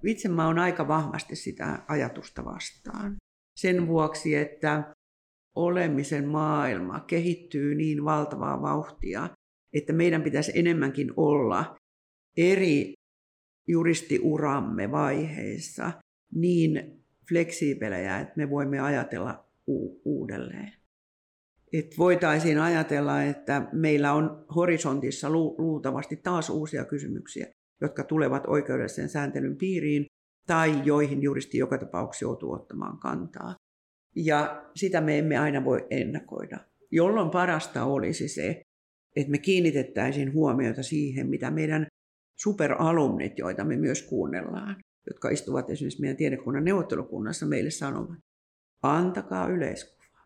Itse mä oon aika vahvasti sitä ajatusta vastaan. Sen vuoksi, että olemisen maailma kehittyy niin valtavaa vauhtia, että meidän pitäisi enemmänkin olla eri juristiuramme vaiheissa niin fleksiibelejä, että me voimme ajatella u- uudelleen. Et voitaisiin ajatella, että meillä on horisontissa lu- luultavasti taas uusia kysymyksiä, jotka tulevat oikeudellisen sääntelyn piiriin tai joihin juristi joka tapauksessa joutuu ottamaan kantaa. Ja sitä me emme aina voi ennakoida, jolloin parasta olisi se, että me kiinnitettäisiin huomiota siihen, mitä meidän superalumnit, joita me myös kuunnellaan, jotka istuvat esimerkiksi meidän tiedekunnan neuvottelukunnassa, meille sanovat, antakaa yleiskuva.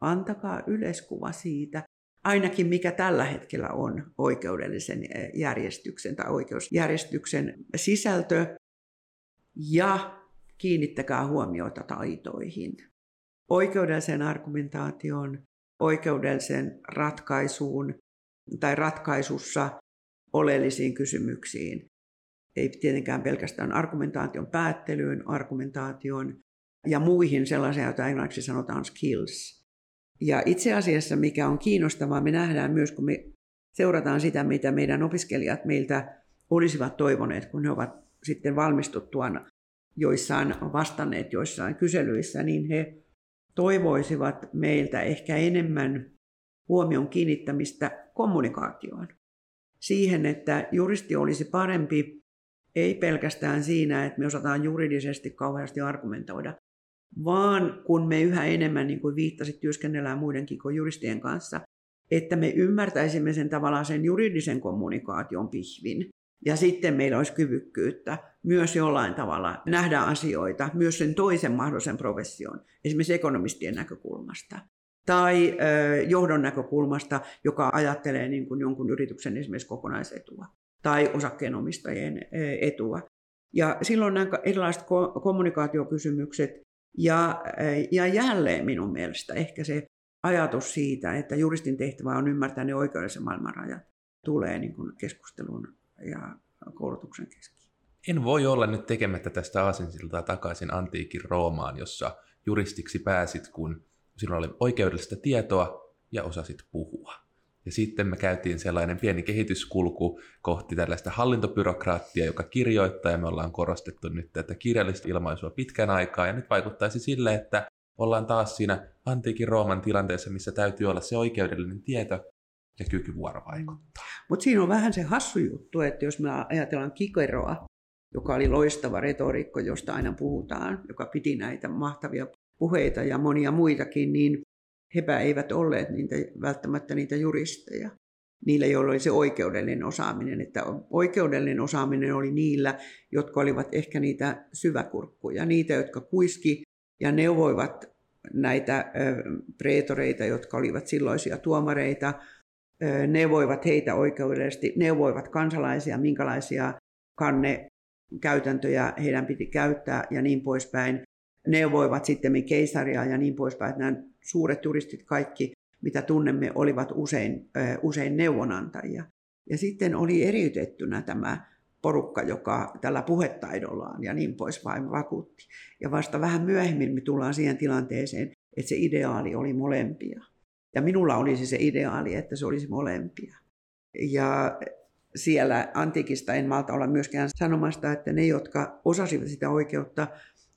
Antakaa yleiskuva siitä, ainakin mikä tällä hetkellä on oikeudellisen järjestyksen tai oikeusjärjestyksen sisältö, ja kiinnittäkää huomiota taitoihin, oikeudelliseen argumentaatioon, oikeudelliseen ratkaisuun tai ratkaisussa oleellisiin kysymyksiin. Ei tietenkään pelkästään argumentaation päättelyyn, argumentaation ja muihin sellaisia, joita englanniksi sanotaan skills. Ja itse asiassa, mikä on kiinnostavaa, me nähdään myös, kun me seurataan sitä, mitä meidän opiskelijat meiltä olisivat toivoneet, kun he ovat sitten valmistuttuaan joissain vastanneet joissain kyselyissä, niin he toivoisivat meiltä ehkä enemmän huomion kiinnittämistä kommunikaatioon. Siihen, että juristi olisi parempi, ei pelkästään siinä, että me osataan juridisesti kauheasti argumentoida, vaan kun me yhä enemmän, niin kuin viittasit, työskennellään muidenkin kuin juristien kanssa, että me ymmärtäisimme sen tavallaan sen juridisen kommunikaation pihvin, ja sitten meillä olisi kyvykkyyttä myös jollain tavalla nähdä asioita myös sen toisen mahdollisen profession, esimerkiksi ekonomistien näkökulmasta tai ö, johdon näkökulmasta, joka ajattelee niin kuin jonkun yrityksen esimerkiksi kokonaisetua tai osakkeenomistajien etua. Ja silloin nämä erilaiset ko- kommunikaatiokysymykset ja, ja jälleen minun mielestä ehkä se ajatus siitä, että juristin tehtävä on ymmärtää ne oikeudellisen maailman rajat, tulee niin kuin keskusteluun ja koulutuksen keski. En voi olla nyt tekemättä tästä aasinsiltaa takaisin antiikin Roomaan, jossa juristiksi pääsit, kun sinulla oli oikeudellista tietoa ja osasit puhua. Ja sitten me käytiin sellainen pieni kehityskulku kohti tällaista hallintobyrokraattia, joka kirjoittaa, ja me ollaan korostettu nyt tätä kirjallista ilmaisua pitkän aikaa, ja nyt vaikuttaisi sille, että ollaan taas siinä antiikin Rooman tilanteessa, missä täytyy olla se oikeudellinen tieto ja kyky vuorovaikuttaa. Mutta siinä on vähän se hassu juttu, että jos me ajatellaan Kikeroa, joka oli loistava retoriikko, josta aina puhutaan, joka piti näitä mahtavia puheita ja monia muitakin, niin hepä eivät olleet niitä, välttämättä niitä juristeja. Niillä, joilla oli se oikeudellinen osaaminen. Että oikeudellinen osaaminen oli niillä, jotka olivat ehkä niitä syväkurkkuja, niitä, jotka kuiski ja neuvoivat näitä preetoreita, jotka olivat silloisia tuomareita, neuvoivat heitä oikeudellisesti, neuvoivat kansalaisia, minkälaisia kannekäytäntöjä heidän piti käyttää ja niin poispäin. Neuvoivat sitten keisaria ja niin poispäin. Nämä suuret juristit kaikki, mitä tunnemme, olivat usein, usein neuvonantajia. Ja sitten oli eriytettynä tämä porukka, joka tällä puhetaidollaan ja niin poispäin vakuutti. Ja vasta vähän myöhemmin me tullaan siihen tilanteeseen, että se ideaali oli molempia. Ja minulla olisi se ideaali, että se olisi molempia. Ja siellä antiikista en malta olla myöskään sanomasta, että ne, jotka osasivat sitä oikeutta,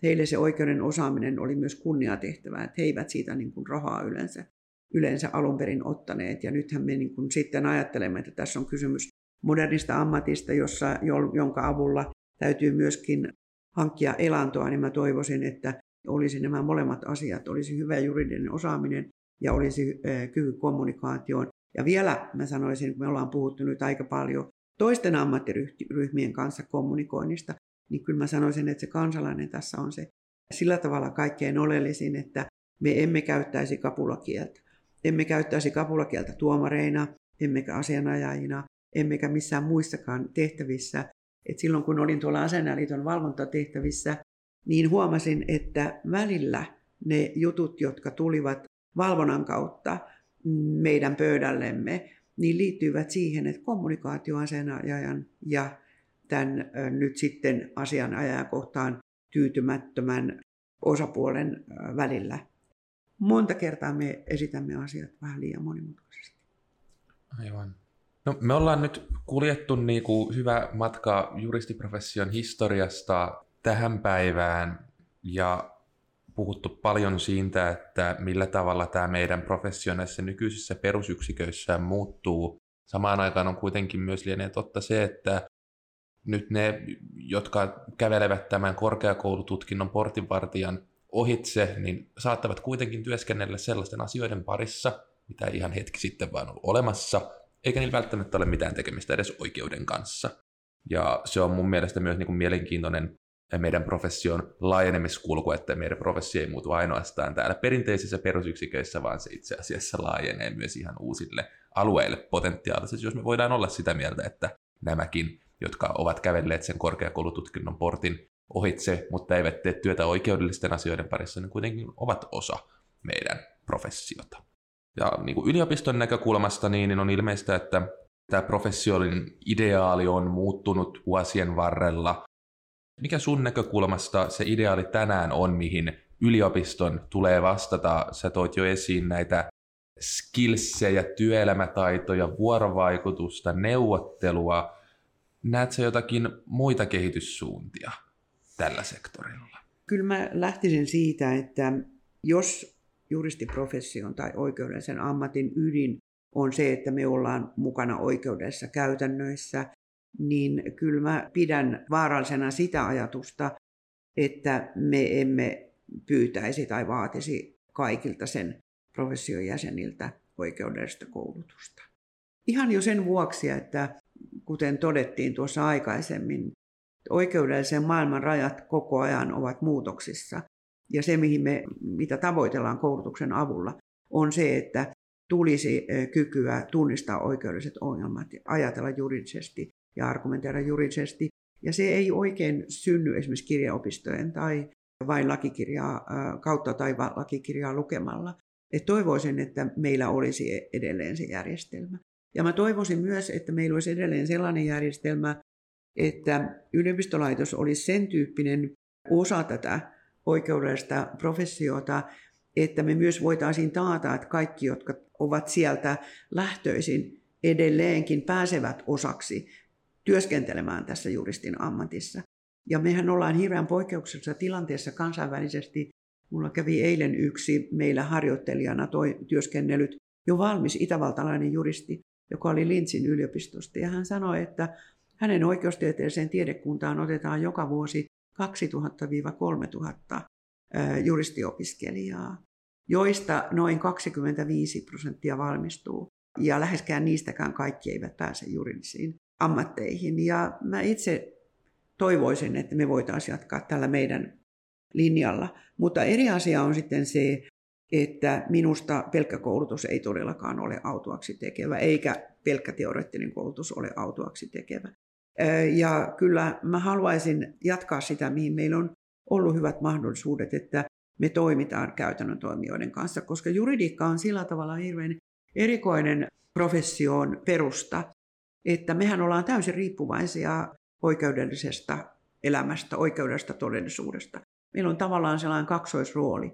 heille se oikeuden osaaminen oli myös kunniatehtävää, että he eivät siitä niin kuin rahaa yleensä, yleensä alun perin ottaneet. Ja nythän me niin kuin sitten ajattelemme, että tässä on kysymys modernista ammatista, jossa, jonka avulla täytyy myöskin hankkia elantoa, niin mä toivoisin, että olisi nämä molemmat asiat, olisi hyvä juridinen osaaminen ja olisi kyky kommunikaatioon. Ja vielä mä sanoisin, kun me ollaan puhuttu nyt aika paljon toisten ammattiryhmien kanssa kommunikoinnista, niin kyllä mä sanoisin, että se kansalainen tässä on se sillä tavalla kaikkein oleellisin, että me emme käyttäisi kapulakieltä. Emme käyttäisi kapulakieltä tuomareina, emmekä asianajajina, emmekä missään muissakaan tehtävissä. Et silloin kun olin tuolla Asianajaliiton valvontatehtävissä, niin huomasin, että välillä ne jutut, jotka tulivat valvonnan kautta meidän pöydällemme, niin liittyvät siihen, että kommunikaatio asianajajan ja tämän nyt sitten asianajajakohtaan tyytymättömän osapuolen välillä. Monta kertaa me esitämme asiat vähän liian monimutkaisesti. Aivan. No, me ollaan nyt kuljettu niin kuin hyvä matka juristiprofession historiasta tähän päivään ja puhuttu paljon siitä, että millä tavalla tämä meidän professio näissä nykyisissä perusyksiköissä muuttuu. Samaan aikaan on kuitenkin myös lienee totta se, että nyt ne, jotka kävelevät tämän korkeakoulututkinnon portinvartijan ohitse, niin saattavat kuitenkin työskennellä sellaisten asioiden parissa, mitä ei ihan hetki sitten vaan ollut olemassa, eikä niillä välttämättä ole mitään tekemistä edes oikeuden kanssa. Ja se on mun mielestä myös niin kuin mielenkiintoinen meidän profession laajenemiskulku, että meidän professio ei muutu ainoastaan täällä perinteisissä perusyksiköissä, vaan se itse asiassa laajenee myös ihan uusille alueille potentiaalisesti, jos me voidaan olla sitä mieltä, että nämäkin, jotka ovat kävelleet sen korkeakoulututkinnon portin ohitse, mutta eivät tee työtä oikeudellisten asioiden parissa, niin kuitenkin ovat osa meidän professiota. Ja niin kuin yliopiston näkökulmasta niin on ilmeistä, että tämä professiollinen ideaali on muuttunut vuosien varrella. Mikä sun näkökulmasta se ideaali tänään on, mihin yliopiston tulee vastata? Sä toit jo esiin näitä skillsejä, työelämätaitoja, vuorovaikutusta, neuvottelua. Näetkö jotakin muita kehityssuuntia tällä sektorilla? Kyllä mä lähtisin siitä, että jos juristiprofession tai oikeudellisen ammatin ydin on se, että me ollaan mukana oikeudessa käytännöissä, niin kyllä mä pidän vaarallisena sitä ajatusta, että me emme pyytäisi tai vaatisi kaikilta sen profession jäseniltä oikeudellista koulutusta. Ihan jo sen vuoksi, että kuten todettiin tuossa aikaisemmin, oikeudellisen maailman rajat koko ajan ovat muutoksissa. Ja se, mihin me, mitä tavoitellaan koulutuksen avulla, on se, että tulisi kykyä tunnistaa oikeudelliset ongelmat, ajatella juridisesti ja argumentoida juridisesti. Ja se ei oikein synny esimerkiksi kirjaopistojen tai vain lakikirjaa kautta tai lakikirjaa lukemalla. Et toivoisin, että meillä olisi edelleen se järjestelmä. Ja mä toivoisin myös, että meillä olisi edelleen sellainen järjestelmä, että yliopistolaitos olisi sen tyyppinen osa tätä oikeudellista professiota, että me myös voitaisiin taata, että kaikki, jotka ovat sieltä lähtöisin, edelleenkin pääsevät osaksi työskentelemään tässä juristin ammatissa. Ja mehän ollaan hirveän poikkeuksellisessa tilanteessa kansainvälisesti. Mulla kävi eilen yksi meillä harjoittelijana toi, työskennellyt jo valmis itävaltalainen juristi, joka oli Linzin yliopistosta. Ja hän sanoi, että hänen oikeustieteelliseen tiedekuntaan otetaan joka vuosi kaksituhatta kolmetuhatta juristiopiskelijaa, joista noin kaksikymmentäviisi prosenttia valmistuu. Ja läheskään niistäkään kaikki eivät pääse juridisiin ammatteihin. Ja mä itse toivoisin, että me voitaisiin jatkaa tällä meidän linjalla. Mutta eri asia on sitten se, että minusta pelkkä koulutus ei todellakaan ole autuaksi tekevä, eikä pelkkä teoreettinen koulutus ole autuaksi tekevä. Ja kyllä mä haluaisin jatkaa sitä, mihin meillä on ollut hyvät mahdollisuudet, että me toimitaan käytännön toimijoiden kanssa, koska juridiikka on sillä tavalla hirveän erikoinen profession perusta, että mehän ollaan täysin riippuvaisia oikeudellisesta elämästä, oikeudellisesta todellisuudesta. Meillä on tavallaan sellainen kaksoisrooli,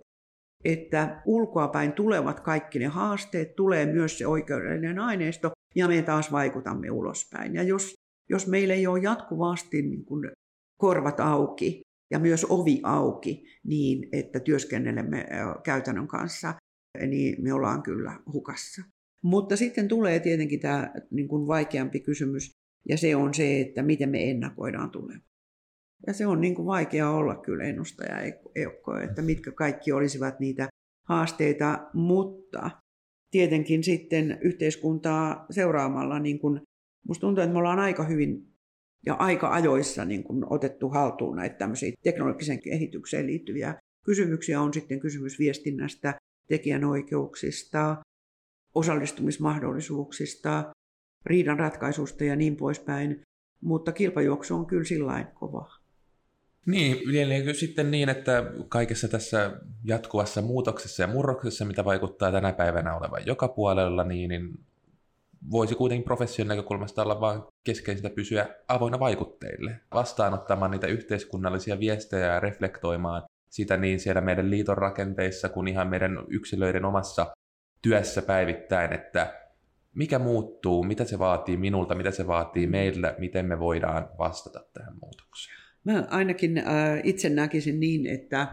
että ulkoapäin tulevat kaikki ne haasteet, tulee myös se oikeudellinen aineisto, ja me taas vaikutamme ulospäin. Ja jos, jos meillä ei ole jatkuvasti niin kuin korvat auki ja myös ovi auki niin, että työskennelemme käytännön kanssa, niin me ollaan kyllä hukassa. Mutta sitten tulee tietenkin tämä niin kuin vaikeampi kysymys, ja se on se, että miten me ennakoidaan tulevaa. Ja se on niin kuin vaikea olla kyllä ennustajaeukko, että mitkä kaikki olisivat niitä haasteita, mutta tietenkin sitten yhteiskuntaa seuraamalla, niin kuin, musta tuntuu, että me ollaan aika hyvin ja aika ajoissa niin kuin otettu haltuun näitä tämmöisiä teknologiseen kehitykseen liittyviä kysymyksiä. On sitten kysymys viestinnästä, tekijänoikeuksista, osallistumismahdollisuuksista, riidanratkaisusta ja niin poispäin, mutta kilpajuoksu on kyllä sillain kova. Niin, lieneekö sitten niin, että kaikessa tässä jatkuvassa muutoksessa ja murroksessa, mitä vaikuttaa tänä päivänä olevan joka puolella, niin, niin voisi kuitenkin profession näkökulmasta olla vain keskeisintä pysyä avoinna vaikutteille, vastaanottamaan niitä yhteiskunnallisia viestejä ja reflektoimaan sitä niin siellä meidän liiton rakenteissa kuin ihan meidän yksilöiden omassa työssä päivittäin, että mikä muuttuu, mitä se vaatii minulta, mitä se vaatii meillä, miten me voidaan vastata tähän muutokseen. Mä ainakin äh, itse näkisin niin, että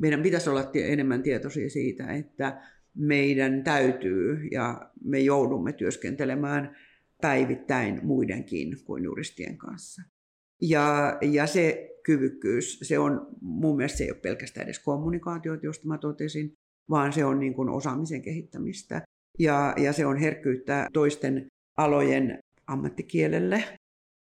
meidän pitäisi olla enemmän tietoisia siitä, että meidän täytyy ja me joudumme työskentelemään päivittäin muidenkin kuin juristien kanssa. Ja, ja se kyvykkyys, se on mun mielestä se ei ole pelkästään edes kommunikaatiota, josta mä totesin, vaan se on niin kuin osaamisen kehittämistä. Ja, ja se on herkkyyttä toisten alojen ammattikielelle,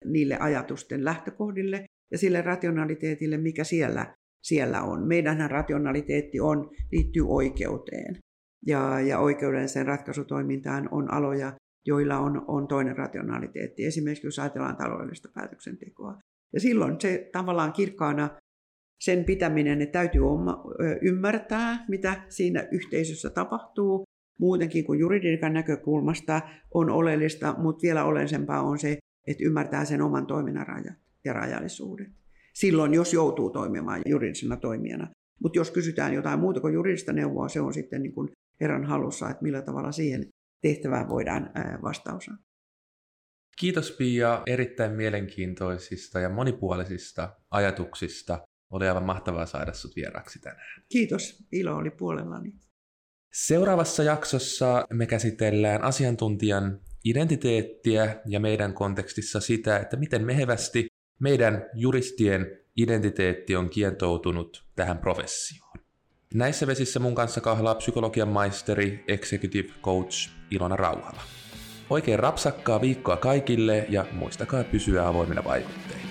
niille ajatusten lähtökohdille ja sille rationaliteetille, mikä siellä, siellä on. Meidänhän rationaliteetti on, liittyy oikeuteen ja, ja oikeudelliseen ratkaisutoimintaan on aloja, joilla on, on toinen rationaliteetti. Esimerkiksi jos ajatellaan taloudellista päätöksentekoa. Ja silloin se tavallaan kirkkaana sen pitäminen, että täytyy oma, ymmärtää, mitä siinä yhteisössä tapahtuu. Muutenkin kuin juridiikan näkökulmasta on oleellista, mutta vielä oleellisempaa on se, että ymmärtää sen oman toiminnan rajat ja rajallisuudet. Silloin, jos joutuu toimimaan juridisena toimijana. Mutta jos kysytään jotain muuta kuin juridista neuvoa, se on sitten niin kuin herran halussa, että millä tavalla siihen tehtävään voidaan vastausaan. Kiitos Pia erittäin mielenkiintoisista ja monipuolisista ajatuksista. Oli aivan mahtavaa saada sut vieraksi tänään. Kiitos, ilo oli puolellani. Seuraavassa jaksossa me käsitellään asiantuntijan identiteettiä ja meidän kontekstissa sitä, että miten mehevästi meidän juristien identiteetti on kietoutunut tähän professioon. Näissä vesissä mun kanssa kahlaa psykologian maisteri, executive coach Ilona Rauhala. Oikein rapsakkaa viikkoa kaikille ja muistakaa pysyä avoimina vaikutteina.